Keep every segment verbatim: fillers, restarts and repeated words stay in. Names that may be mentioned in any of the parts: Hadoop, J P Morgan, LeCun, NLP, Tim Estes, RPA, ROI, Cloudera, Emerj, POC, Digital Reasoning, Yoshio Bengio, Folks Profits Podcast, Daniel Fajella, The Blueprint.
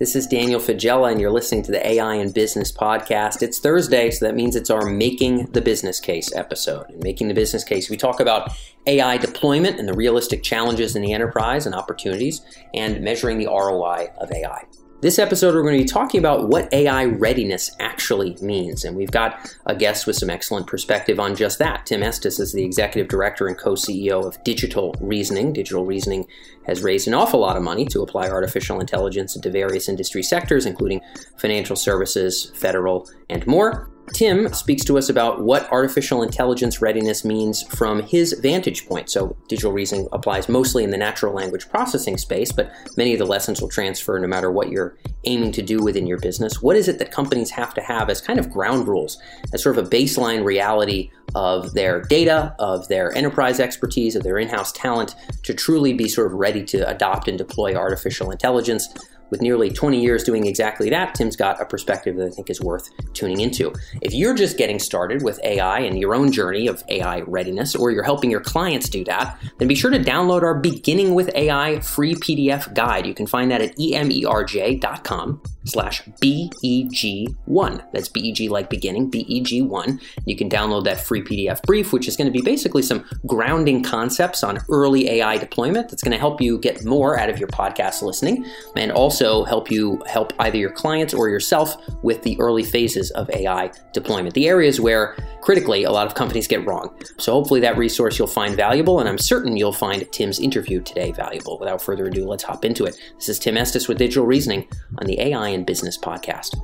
This is Daniel Fajella, and you're listening to the A I in Business podcast. It's Thursday, so that means it's our Making the Business Case episode. In Making the Business Case, we talk about A I deployment and the realistic challenges in the enterprise and opportunities, and measuring the R O I of A I. This episode, we're going to be talking about what A I readiness actually means, and we've got a guest with some excellent perspective on just that. Tim Estes is the Executive Director and co-C E O of Digital Reasoning. Digital Reasoning has raised an awful lot of money to apply artificial intelligence into various industry sectors, including financial services, federal, and more. Tim speaks to us about what artificial intelligence readiness means from his vantage point. So digital reasoning applies mostly in the natural language processing space, but many of the lessons will transfer no matter what you're aiming to do within your business. What is it that companies have to have as kind of ground rules, as sort of a baseline reality of their data, of their enterprise expertise, of their in-house talent to truly be sort of ready to adopt and deploy artificial intelligence? With nearly twenty years doing exactly that, Tim's got a perspective that I think is worth tuning into. If you're just getting started with A I and your own journey of A I readiness, or you're helping your clients do that, then be sure to download our Beginning with A I free P D F guide. You can find that at emerj.com slash BEG1. That's B E G like beginning, B E G one. You can download that free P D F brief, which is going to be basically some grounding concepts on early A I deployment that's going to help you get more out of your podcast listening and also Also help you help either your clients or yourself with the early phases of A I deployment, the areas where critically a lot of companies get wrong. So hopefully that resource you'll find valuable, and I'm certain you'll find Tim's interview today valuable. Without further ado, let's hop into it. This is Tim Estes with Digital Reasoning on the A I in Business podcast.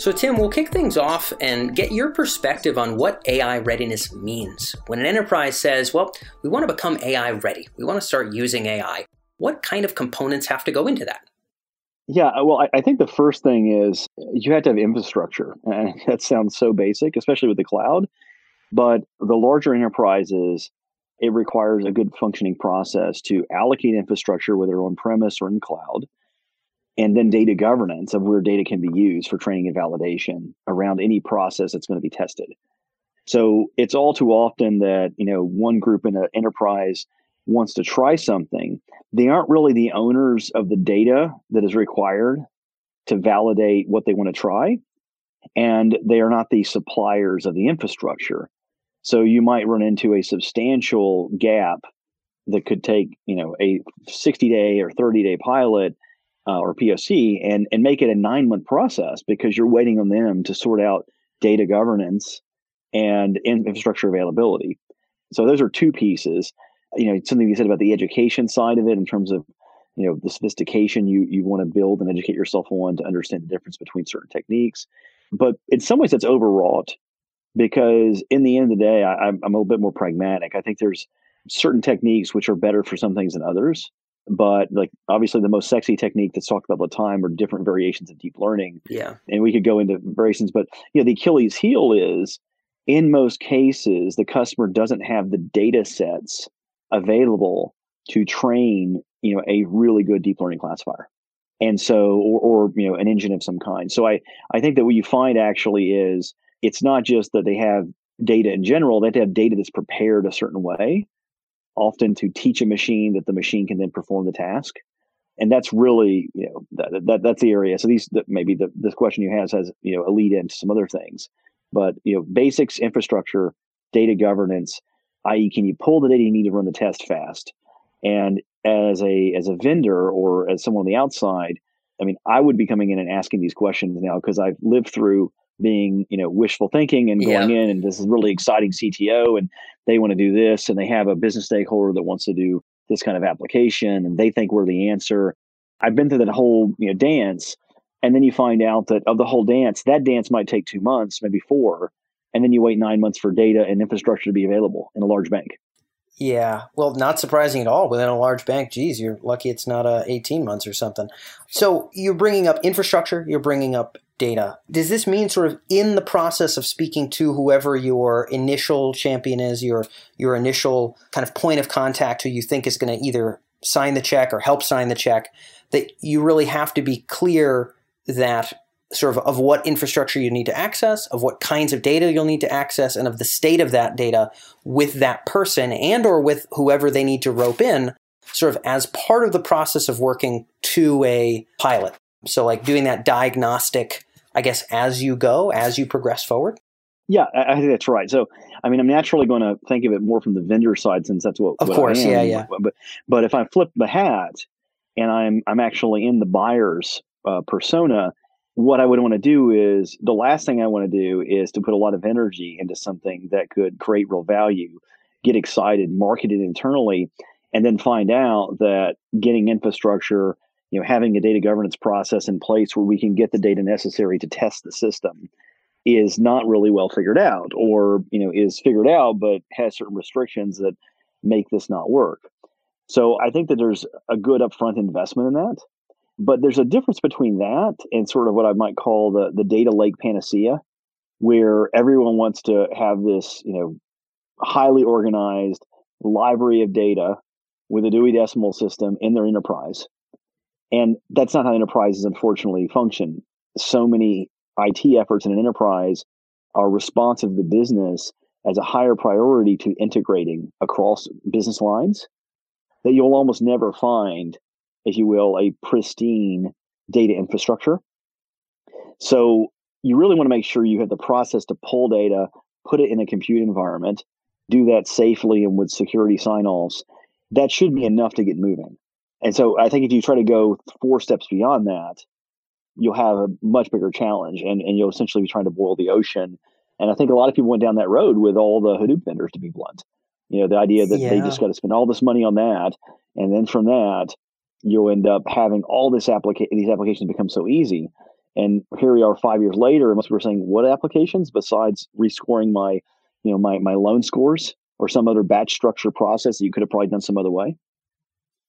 So Tim, we'll kick things off and get your perspective on what A I readiness means. When an enterprise says, well, we want to become A I ready, we want to start using A I, what kind of components have to go into that? Yeah, well, I think the first thing is you have to have infrastructure. And that sounds so basic, especially with the cloud. But the larger enterprises, it requires a good functioning process to allocate infrastructure, whether on-premise or in cloud. And then data governance of where data can be used for training and validation around any process that's going to be tested. So it's all too often that, you know, one group in an enterprise wants to try something. They aren't really the owners of the data that is required to validate what they want to try. And they are not the suppliers of the infrastructure. So you might run into a substantial gap that could take, you know, a sixty-day or thirty-day pilot Uh, or P O C, and and make it a nine-month process because you're waiting on them to sort out data governance and infrastructure availability. So those are two pieces. You know, something you said about the education side of it in terms of, you know, the sophistication you you want to build and educate yourself on to understand the difference between certain techniques. But in some ways, that's overwrought because in the end of the day, I, I'm a little bit more pragmatic. I think there's certain techniques which are better for some things than others. But like obviously the most sexy technique that's talked about all the time are different variations of deep learning. Yeah. And we could go into variations, but you know, the Achilles heel is in most cases, the customer doesn't have the data sets available to train, you know, a really good deep learning classifier. And so, or, or you know, an engine of some kind. So I, I think that what you find actually is it's not just that they have data in general, they have to have data that's prepared a certain way, often to teach a machine that the machine can then perform the task. And that's really, you know, that, that that's the area. So these, the, maybe the, this question you have has, you know, a lead into some other things, but, you know, basics, infrastructure, data governance, that is, can you pull the data you need to run the test fast? And as a, as a vendor or as someone on the outside, I mean, I would be coming in and asking these questions now because I've lived through being, you know, wishful thinking and going yeah. in and this is really exciting C T O and they want to do this and they have a business stakeholder that wants to do this kind of application and they think we're the answer. I've been through that whole, you know, dance. And then you find out that of the whole dance, that dance might take two months, maybe four. And then you wait nine months for data and infrastructure to be available in a large bank. Yeah. Well, not surprising at all within a large bank. Geez, you're lucky it's not uh, eighteen months or something. So you're bringing up infrastructure, you're bringing up data. Does this mean sort of in the process of speaking to whoever your initial champion is, your your initial kind of point of contact who you think is going to either sign the check or help sign the check, that you really have to be clear that sort of of what infrastructure you need to access, of what kinds of data you'll need to access, and of the state of that data with that person and or with whoever they need to rope in, sort of as part of the process of working to a pilot. So like doing that diagnostic, I guess, as you go, as you progress forward. Yeah, I think that's right. So, I mean, I'm naturally going to think of it more from the vendor side, since that's what, of what course, I am. Yeah, yeah. But but if I flip the hat and I'm I'm actually in the buyer's uh, persona, what I would want to do is, the last thing I want to do is to put a lot of energy into something that could create real value, get excited, market it internally, and then find out that getting infrastructure, you know, having a data governance process in place where we can get the data necessary to test the system is not really well figured out, or, you know, is figured out but has certain restrictions that make this not work. So I think that there's a good upfront investment in that. But there's a difference between that and sort of what I might call the, the data lake panacea, where everyone wants to have this, you know, highly organized library of data with a Dewey Decimal system in their enterprise. And that's not how enterprises, unfortunately, function. So many I T efforts in an enterprise are responsive to business as a higher priority to integrating across business lines, that you'll almost never find, if you will, a pristine data infrastructure. So you really want to make sure you have the process to pull data, put it in a compute environment, do that safely and with security sign-offs. That should be enough to get moving. And so I think if you try to go four steps beyond that, you'll have a much bigger challenge, and, and you'll essentially be trying to boil the ocean. And I think a lot of people went down that road with all the Hadoop vendors, to be blunt. You know, the idea that yeah. they just got to spend all this money on that, and then from that, you'll end up having all this applica- these applications become so easy. And here we are five years later, and we're saying, what applications besides rescoring my, you know, my, my loan scores or some other batch structure process that you could have probably done some other way?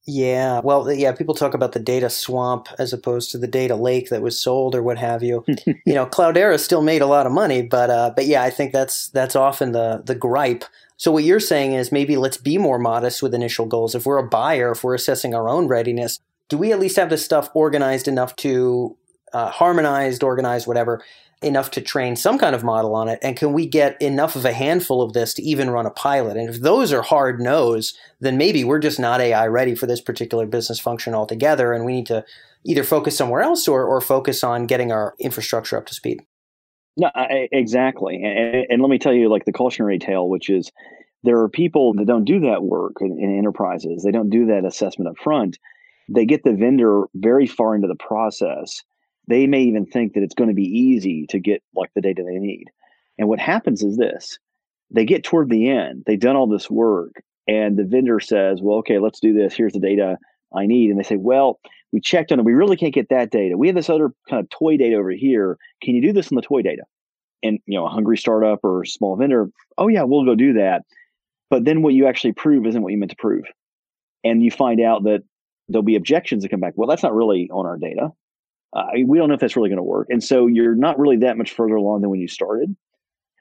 Yeah. Well, yeah, people talk about the data swamp as opposed to the data lake that was sold or what have you. You know, Cloudera still made a lot of money, but uh, but yeah, I think that's that's often the the gripe. So what you're saying is, maybe let's be more modest with initial goals. If we're a buyer, if we're assessing our own readiness, do we at least have this stuff organized enough to uh, harmonized, organized, whatever, enough to train some kind of model on it? And can we get enough of a handful of this to even run a pilot? And if those are hard no's, then maybe we're just not A I ready for this particular business function altogether, and we need to either focus somewhere else or, or focus on getting our infrastructure up to speed. No, I, exactly. And, and let me tell you, like, the cautionary tale, which is there are people that don't do that work in, in enterprises. They don't do that assessment up front. They get the vendor very far into the process. They may even think that it's going to be easy to get, like, the data they need. And what happens is this: they get toward the end, they've done all this work, and the vendor says, well, okay, let's do this. Here's the data I need. And they say, well, we checked on it. We really can't get that data. We have this other kind of toy data over here. Can you do this on the toy data? And, you know, a hungry startup or small vendor, oh yeah, we'll go do that. But then what you actually prove isn't what you meant to prove. And you find out that there'll be objections that come back. Well, that's not really on our data. Uh, we don't know if that's really going to work. And so you're not really that much further along than when you started.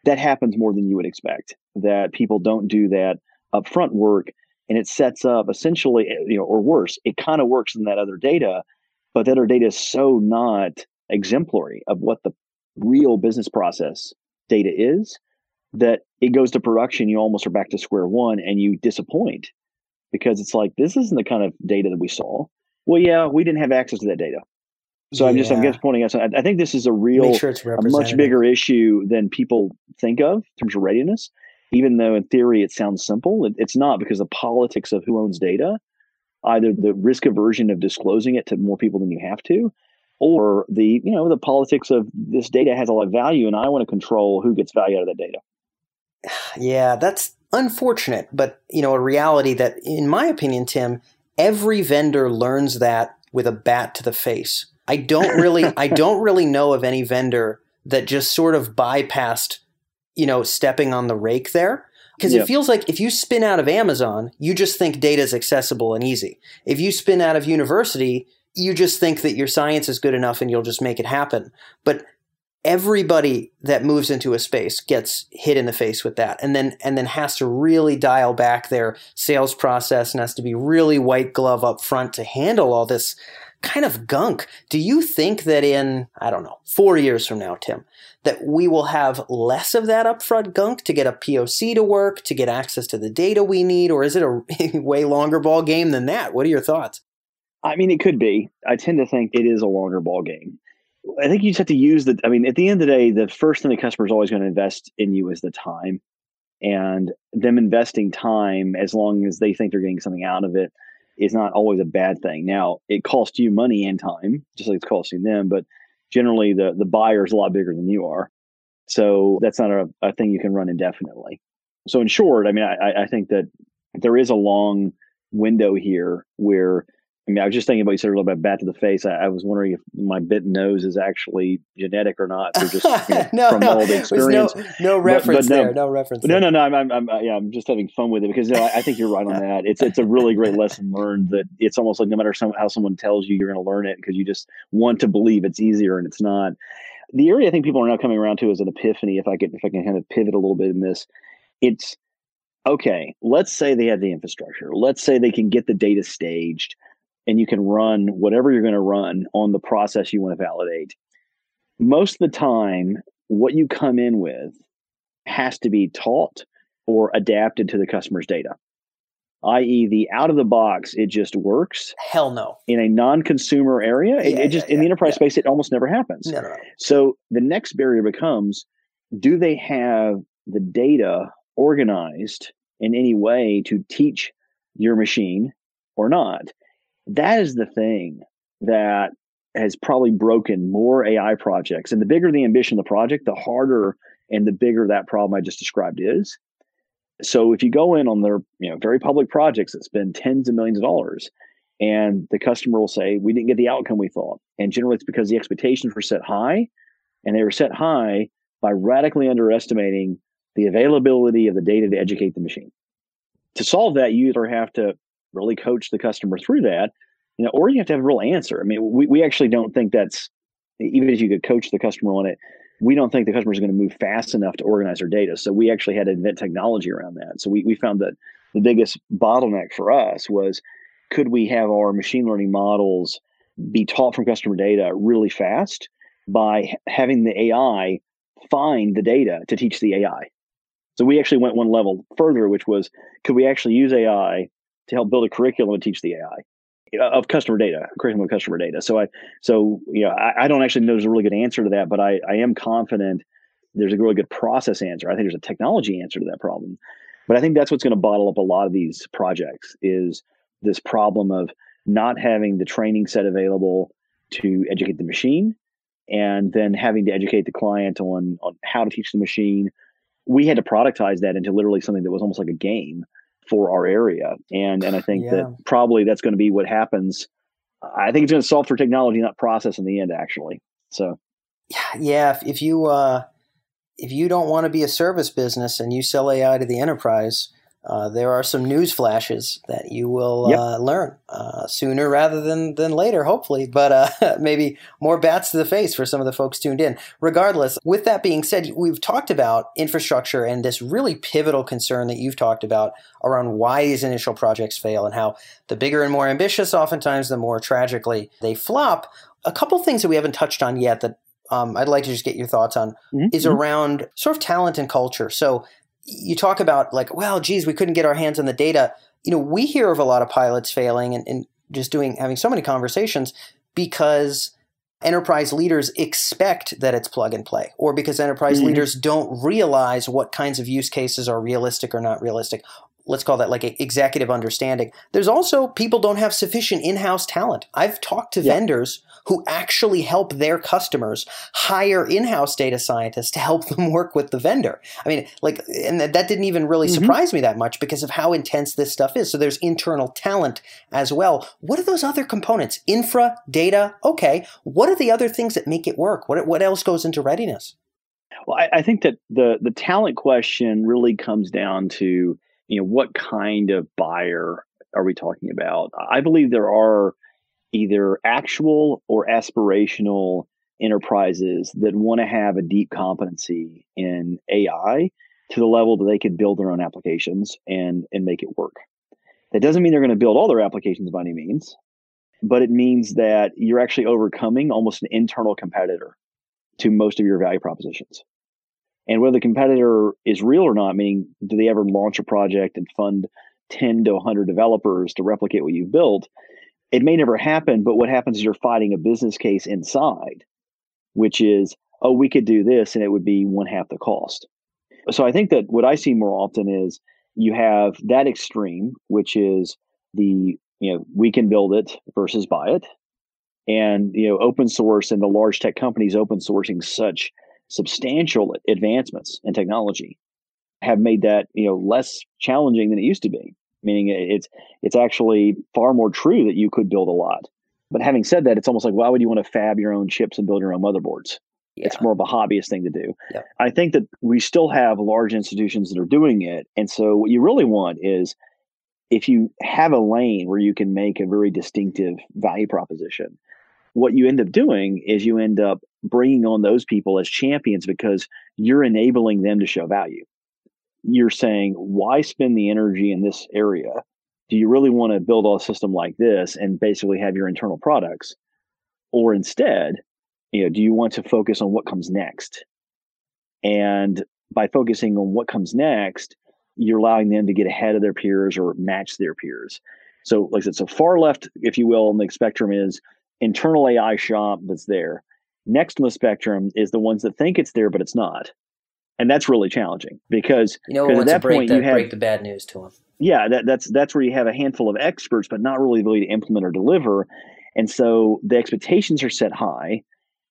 That happens more than you would expect, that people don't do that upfront work. And it sets up essentially, you know, or worse, it kind of works in that other data, but that other data is so not exemplary of what the real business process data is that it goes to production. You almost are back to square one, and you disappoint, because it's like, this isn't the kind of data that we saw. Well, yeah, we didn't have access to that data. So yeah. I'm just, I'm just pointing out. So I, I think this is a real, sure a much bigger issue than people think of in terms of readiness. Even though in theory it sounds simple, it, it's not, because the politics of who owns data, either the risk aversion of disclosing it to more people than you have to, or the, you know, the politics of this data has a lot of value and I want to control who gets value out of that data. Yeah, that's unfortunate, but, you know, a reality that, in my opinion, Tim, every vendor learns that with a bat to the face. I don't really, I don't really know of any vendor that just sort of bypassed, you know, stepping on the rake there. Because yep. It feels like if you spin out of Amazon, you just think data is accessible and easy. If you spin out of university, you just think that your science is good enough and you'll just make it happen. But everybody that moves into a space gets hit in the face with that, and then and then has to really dial back their sales process and has to be really white glove up front to handle all this kind of gunk. Do you think that in, I don't know, four years from now, Tim, that we will have less of that upfront gunk to get a P O C to work, to get access to the data we need? Or is it a way longer ball game than that? What are your thoughts? I mean, it could be. I tend to think it is a longer ball game. I think you just have to use the, I mean, at the end of the day, the first thing the customer is always going to invest in you is the time. And them investing time, as long as they think they're getting something out of it, is not always a bad thing. Now, it costs you money and time, just like it's costing them, but generally the, the buyer is a lot bigger than you are. So that's not a, a thing you can run indefinitely. So in short, I mean, I, I think that there is a long window here where, I mean, I was just thinking about, you said a little bit bat to the face. I, I was wondering if my bitten nose is actually genetic or not. Or just, you know, no, from no. old experience. No, no reference but, but no, there. No reference no, there. No, no, no. I'm, I'm, I'm, yeah, I'm just having fun with it because no, I, I think you're right on that. It's it's a really great lesson learned that it's almost like no matter some, how someone tells you, you're going to learn it because you just want to believe it's easier and it's not. The area I think people are now coming around to is an epiphany, if I can, if I can kind of pivot a little bit in this. It's, okay, let's say they have the infrastructure. Let's say they can get the data staged. And you can run whatever you're going to run on the process you want to validate. Most of the time, what you come in with has to be taught or adapted to the customer's data, that is the out-of-the-box, it just works. Hell no. In a non-consumer area, yeah, it, it just yeah, in the enterprise yeah. space, it almost never happens. No, no, no. So the next barrier becomes, do they have the data organized in any way to teach your machine or not? That is the thing that has probably broken more A I projects. And the bigger the ambition of the project, the harder and the bigger that problem I just described is. So if you go in on their, you know, very public projects that spend tens of millions of dollars, and the customer will say, we didn't get the outcome we thought. And generally it's because the expectations were set high, and they were set high by radically underestimating the availability of the data to educate the machine. To solve that, you either have to really coach the customer through that, you know, or you have to have a real answer. I mean, we, we actually don't think that's, even if you could coach the customer on it, we don't think the customer is going to move fast enough to organize their data. So we actually had to invent technology around that. So we, we found that the biggest bottleneck for us was, could we have our machine learning models be taught from customer data really fast by having the A I find the data to teach the A I? So we actually went one level further, which was, could we actually use A I to help build a curriculum and teach the A I of customer data, curriculum of customer data. So I, so you know, I, I don't actually know there's a really good answer to that, but I, I am confident there's a really good process answer. I think there's a technology answer to that problem, but I think that's what's going to bottle up a lot of these projects is this problem of not having the training set available to educate the machine, and then having to educate the client on on how to teach the machine. We had to productize that into literally something that was almost like a game for our area. And and I think yeah. that probably that's going to be what happens. I think it's going to solve for technology, not process in the end, actually. So, yeah, if, if you uh, if you don't want to be a service business and you sell A I to the enterprise, uh, there are some news flashes that you will yep. uh, learn uh, sooner rather than, than later, hopefully, but uh, maybe more bats to the face for some of the folks tuned in. Regardless, with that being said, we've talked about infrastructure and this really pivotal concern that you've talked about around why these initial projects fail and how the bigger and more ambitious, oftentimes, the more tragically they flop. A couple things that we haven't touched on yet that um, I'd like to just get your thoughts on mm-hmm. is around sort of talent and culture. So you talk about like, well, geez, we couldn't get our hands on the data. You know, we hear of a lot of pilots failing and, and just doing, having so many conversations because enterprise leaders expect that it's plug and play, or because enterprise mm-hmm. leaders don't realize what kinds of use cases are realistic or not realistic. Let's call that like a executive understanding. There's also people don't have sufficient in-house talent. I've talked to yeah. vendors who actually help their customers hire in-house data scientists to help them work with the vendor. I mean, like, and that didn't even really mm-hmm. surprise me that much because of how intense this stuff is. So there's internal talent as well. What are those other components? Infra, data, okay. What are the other things that make it work? What what else goes into readiness? Well, I, I think that the the talent question really comes down to, you know, what kind of buyer are we talking about? I believe there are either actual or aspirational enterprises that want to have a deep competency in A I to the level that they could build their own applications and, and make it work. That doesn't mean they're going to build all their applications by any means. but it means that you're actually overcoming almost an internal competitor to most of your value propositions. And whether the competitor is real or not, meaning do they ever launch a project and fund ten to one hundred developers to replicate what you've built, it may never happen. But what happens is you're fighting a business case inside, which is, oh, we could do this and it would be one half the cost. So I think that what I see more often is you have that extreme, which is the, you know, we can build it versus buy it. And, you know, open source and the large tech companies open sourcing such substantial advancements in technology have made that, you know, less challenging than it used to be. Meaning it's it's actually far more true that you could build a lot. But having said that, it's almost like, why would you want to fab your own chips and build your own motherboards? Yeah. It's more of a hobbyist thing to do. Yeah. I think that we still have large institutions that are doing it. And so what you really want is if you have a lane where you can make a very distinctive value proposition, what you end up doing is you end up bringing on those people as champions because you're enabling them to show value. You're saying, why spend the energy in this area? Do you really want to build a system like this and basically have your internal products? Or instead, you know, do you want to focus on what comes next? And by focusing on what comes next, you're allowing them to get ahead of their peers or match their peers. So like I said, so far left, if you will, on the spectrum is internal A I shop that's there. Next on the spectrum is the ones that think it's there, but it's not. And that's really challenging because you know, at that break point the, you have break the bad news to them. Yeah, that, that's that's where you have a handful of experts, but not really the ability to implement or deliver. And so the expectations are set high,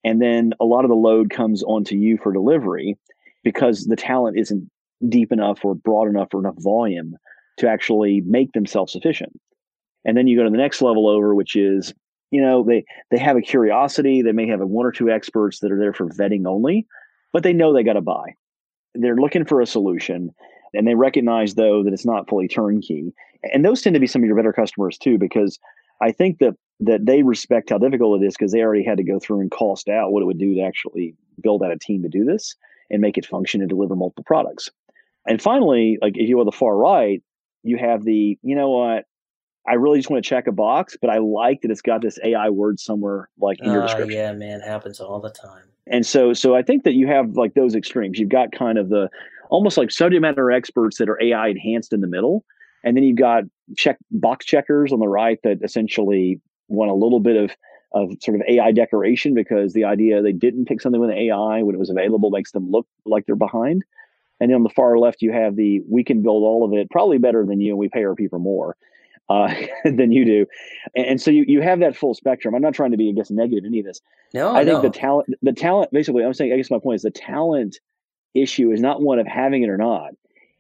and then a lot of the load comes onto you for delivery because the talent isn't deep enough or broad enough or enough volume to actually make themselves sufficient. And then you go to the next level over, which is, you know, they they have a curiosity. They may have a one or two experts that are there for vetting only, but they know they got to buy. They're looking for a solution, and they recognize, though, that it's not fully turnkey. And those tend to be some of your better customers, too, because I think that that they respect how difficult it is because they already had to go through and cost out what it would do to actually build out a team to do this and make it function and deliver multiple products. And finally, like if you are the far right, you have the, you know what, I really just want to check a box, but I like that it's got this A I word somewhere like in uh, your description. Yeah, man, happens all the time. And so so I think that you have like those extremes. You've got kind of the almost like subject matter experts that are A I enhanced in the middle. And then you've got check box checkers on the right that essentially want a little bit of, of sort of A I decoration because the idea they didn't pick something with A I when it was available makes them look like they're behind. And then on the far left, you have the we can build all of it probably better than you and we pay our people more uh, than you do. And, and so you you have that full spectrum. I'm not trying to be, I guess, negative in any of this. No, I think no. the talent, the talent, basically, I'm saying, I guess my point is the talent issue is not one of having it or not.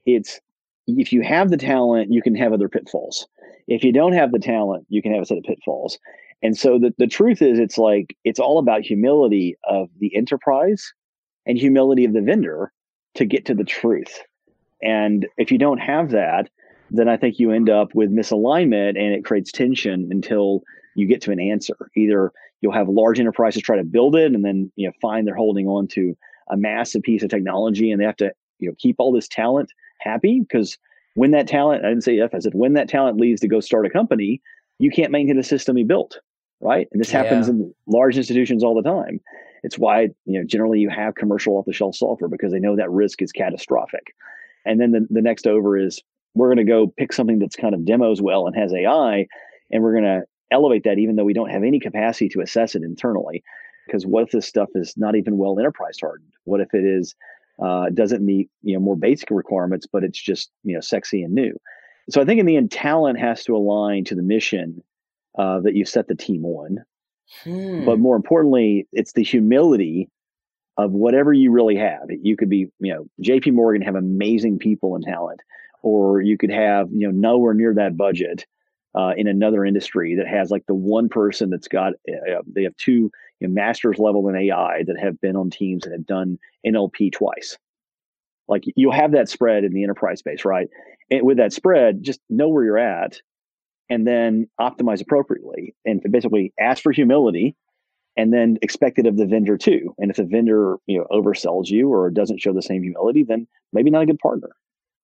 It's if you have the talent, you can have other pitfalls. If you don't have the talent, you can have a set of pitfalls. And so the, the truth is it's like, it's all about humility of the enterprise and humility of the vendor to get to the truth. And if you don't have that, then I think you end up with misalignment and it creates tension until you get to an answer. Either you'll have large enterprises try to build it and then, you know, find they're holding on to a massive piece of technology and they have to, you know, keep all this talent happy because when that talent, I didn't say if, I said when that talent leaves to go start a company, you can't maintain the system he built, right? And this happens yeah. in large institutions all the time. It's why, you know, generally you have commercial off-the-shelf software because they know that risk is catastrophic. And then the, the next over is we're going to go pick something that's kind of demos well and has A I, and we're going to elevate that even though we don't have any capacity to assess it internally. Because what if this stuff is not even well enterprise hardened? What if it is uh, doesn't meet, you know, more basic requirements, but it's just, you know, sexy and new? So I think in the end, talent has to align to the mission uh, that you set the team on. Hmm. But more importantly, it's the humility of whatever you really have. You could be, you know, J P Morgan have amazing people and talent, or you could have, you know, nowhere near that budget uh, in another industry that has like the one person that's got, uh, they have two you know, master's level in A I that have been on teams that have done N L P twice. Like you'll have that spread in the enterprise space, right? And with that spread, just know where you're at and then optimize appropriately and basically ask for humility and then expect it of the vendor too. And if the vendor, you know, oversells you or doesn't show the same humility, then maybe not a good partner.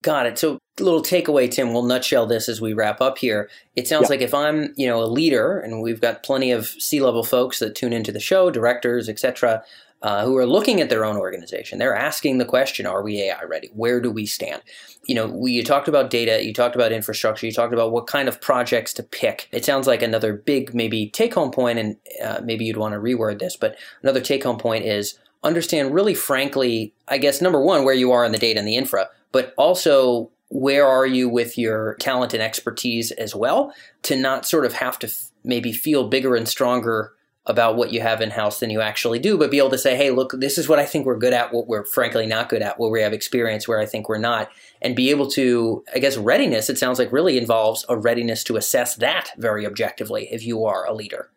Got it. So little takeaway, Tim, we'll nutshell this as we wrap up here. It sounds yeah. like if I'm, you know, a leader, and we've got plenty of C-level folks that tune into the show, directors, et cetera, uh, who are looking at their own organization. They're asking the question, are we A I ready? Where do we stand? You know, we, you talked about data, you talked about infrastructure, you talked about what kind of projects to pick. It sounds like another big maybe take-home point, and uh, maybe you'd want to reword this, but another take-home point is understand really frankly, I guess, number one, where you are in the data and the infra, but also where are you with your talent and expertise as well, to not sort of have to f- maybe feel bigger and stronger about what you have in-house than you actually do, but be able to say, hey, look, this is what I think we're good at, what we're frankly not good at, where we have experience, where I think we're not, and be able to, I guess, readiness, it sounds like really involves a readiness to assess that very objectively if you are a leader.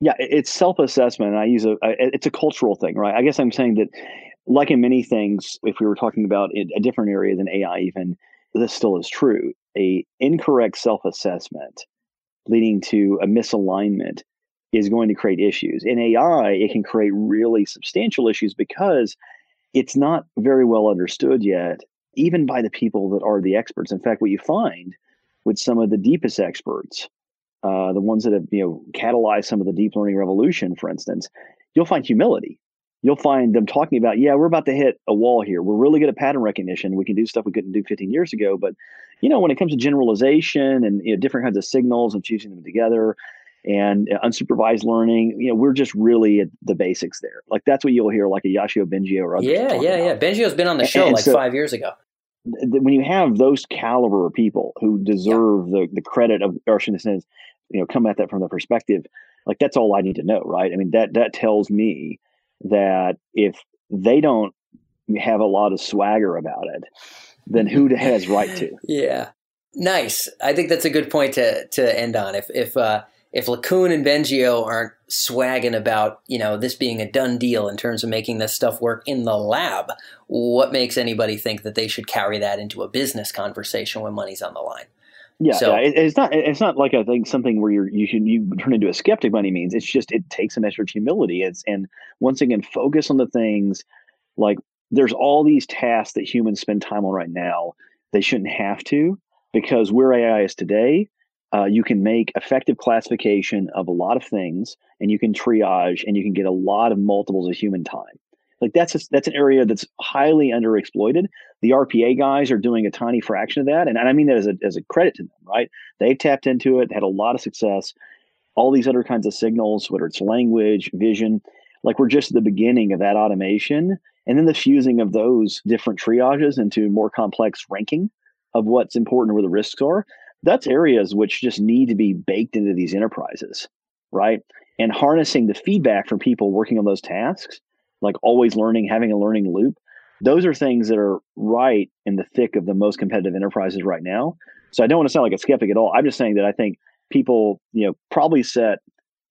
Yeah, it's self-assessment. And I use a, it's a cultural thing, right? I guess I'm saying that, like in many things, if we were talking about a different area than A I even, this still is true. A incorrect self-assessment leading to a misalignment is going to create issues. In A I, it can create really substantial issues because it's not very well understood yet, even by the people that are the experts. In fact, what you find with some of the deepest experts, uh, the ones that have, you know, catalyzed some of the deep learning revolution, for instance, you'll find humility. You'll find them talking about, yeah, we're about to hit a wall here. We're really good at pattern recognition. We can do stuff we couldn't do fifteen years ago. But, you know, when it comes to generalization and, you know, different kinds of signals and fusing them together and unsupervised learning, you know, we're just really at the basics there. Like, that's what you'll hear, like a Yoshio Bengio or others. Yeah, yeah, yeah. About. Bengio's been on the show and, and like so, five years ago. Th- when you have those caliber of people who deserve yeah. the, the credit of, or should I say, you know, come at that from the perspective, like, that's all I need to know, right? I mean, that that tells me that if they don't have a lot of swagger about it, then who has right to? Yeah. Nice. I think that's a good point to to end on. If if uh, if LeCun and Bengio aren't swagging about, you know, this being a done deal in terms of making this stuff work in the lab, what makes anybody think that they should carry that into a business conversation when money's on the line? Yeah, so, yeah. It, it's not. It's not like I think something where you're, you can, you turn into a skeptic by any means. It's just it takes a measure of humility. It's and once again, focus on the things. Like, there's all these tasks that humans spend time on right now. They shouldn't have to, because where A I is today, uh, you can make effective classification of a lot of things, and you can triage, and you can get a lot of multiples of human time. Like, that's a, that's an area that's highly underexploited. The R P A guys are doing a tiny fraction of that, and, and I mean that as a as a credit to them, right? They've tapped into it, had a lot of success. All these other kinds of signals, whether it's language, vision, like, we're just at the beginning of that automation, and then the fusing of those different triages into more complex ranking of what's important, where the risks are. That's areas which just need to be baked into these enterprises, right? And harnessing the feedback from people working on those tasks. Like, always learning, having a learning loop. Those are things that are right in the thick of the most competitive enterprises right now. So I don't want to sound like a skeptic at all. I'm just saying that I think people, you know, probably set,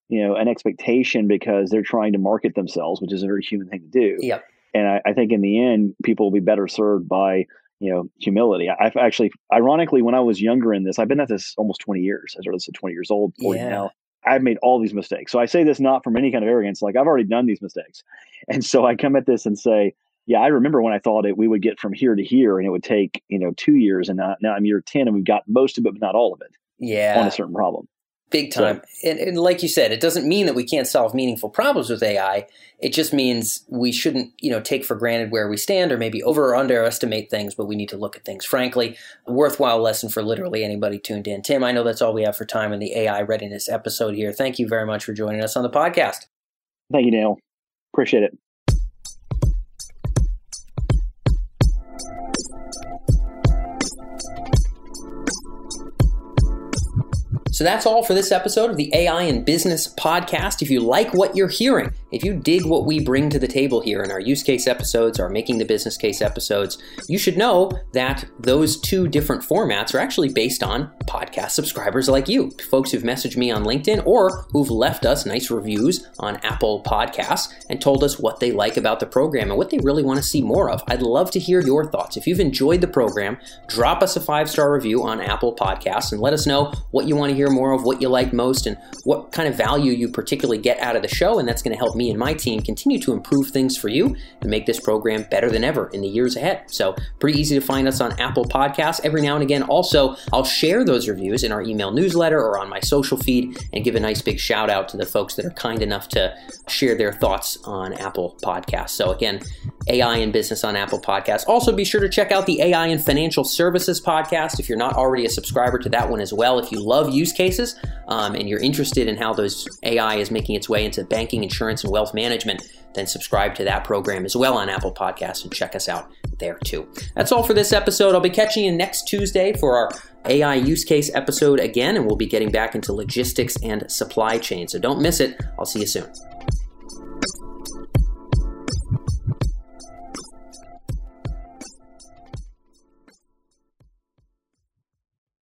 you know, an expectation because they're trying to market themselves, which is a very human thing to do. Yep. And I, I think in the end, people will be better served by, you know, humility. I've actually, ironically, when I was younger in this, I've been at this almost twenty years. I started this at twenty years old, forty yeah. now. I've made all these mistakes. So I say this not from any kind of arrogance, like, I've already done these mistakes. And so I come at this and say, yeah, I remember when I thought it, we would get from here to here and it would take, you know, two years and not, now I'm year ten and we've got most of it, but not all of it yeah. on a certain problem. Big time. So, and, and like you said, it doesn't mean that we can't solve meaningful problems with A I. It just means we shouldn't, you know, take for granted where we stand, or maybe over or underestimate things, but we need to look at things frankly. A worthwhile lesson for literally anybody tuned in. Tim, I know that's all we have for time in the A I readiness episode here. Thank you very much for joining us on the podcast. Thank you, Daniel. Appreciate it. So that's all for this episode of the A I in Business podcast. If you like what you're hearing, if you dig what we bring to the table here in our use case episodes, our making the business case episodes, you should know that those two different formats are actually based on podcast subscribers like you, folks who've messaged me on LinkedIn or who've left us nice reviews on Apple Podcasts and told us what they like about the program and what they really want to see more of. I'd love to hear your thoughts. If you've enjoyed the program, drop us a five-star review on Apple Podcasts and let us know what you want to hear more of, what you like most, and what kind of value you particularly get out of the show, and that's going to help me and my team continue to improve things for you and make this program better than ever in the years ahead. So pretty easy to find us on Apple Podcasts every now and again. Also, I'll share those reviews in our email newsletter or on my social feed and give a nice big shout out to the folks that are kind enough to share their thoughts on Apple Podcasts. So again, A I in Business on Apple Podcasts. Also, be sure to check out the A I in Financial Services podcast if you're not already a subscriber to that one as well. If you love use cases um, and you're interested in how those A I is making its way into banking, insurance, and wealth management, then subscribe to that program as well on Apple Podcasts and check us out there too. That's all for this episode. I'll be catching you next Tuesday for our A I use case episode again, and we'll be getting back into logistics and supply chain. So don't miss it. I'll see you soon.